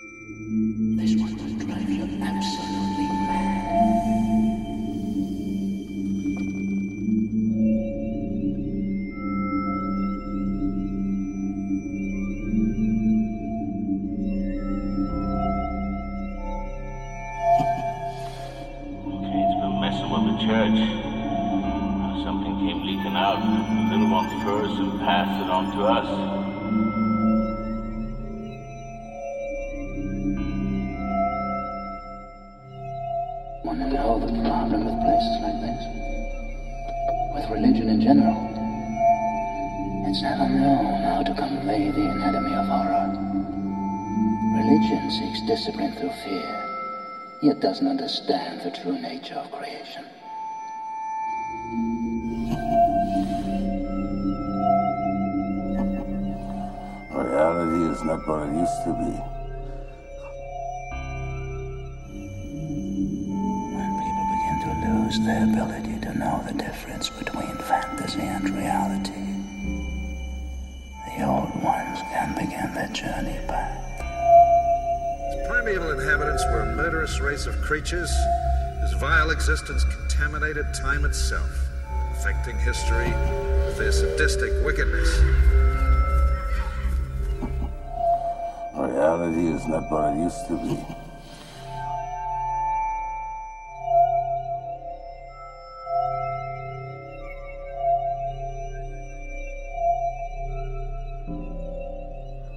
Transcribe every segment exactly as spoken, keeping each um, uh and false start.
This one will drive you absolutely mad. It's been messing with the church. Something came leaking out. The little ones first and passed it on to us. One would hold the problem with places like this, with religion in general. It's never known how to convey the anatomy of horror. Religion seeks discipline through fear, yet doesn't understand the true nature of creation. Reality is not what it used to be. Their ability to know the difference between fantasy and reality. The old ones can begin their journey back. The primeval inhabitants were a murderous race of creatures whose vile existence contaminated time itself, affecting history with their sadistic wickedness. Reality is not what it used to be.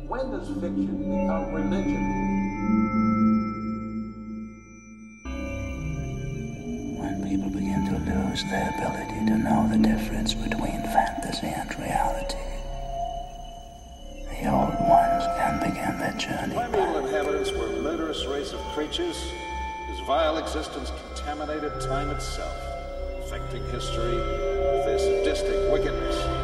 When does fiction become religion? When people begin to lose their ability to know the difference between fantasy and reality, the old ones can begin their journey. Primeval inhabitants were a murderous race of creatures whose vile existence contaminated time itself, affecting history with their sadistic wickedness.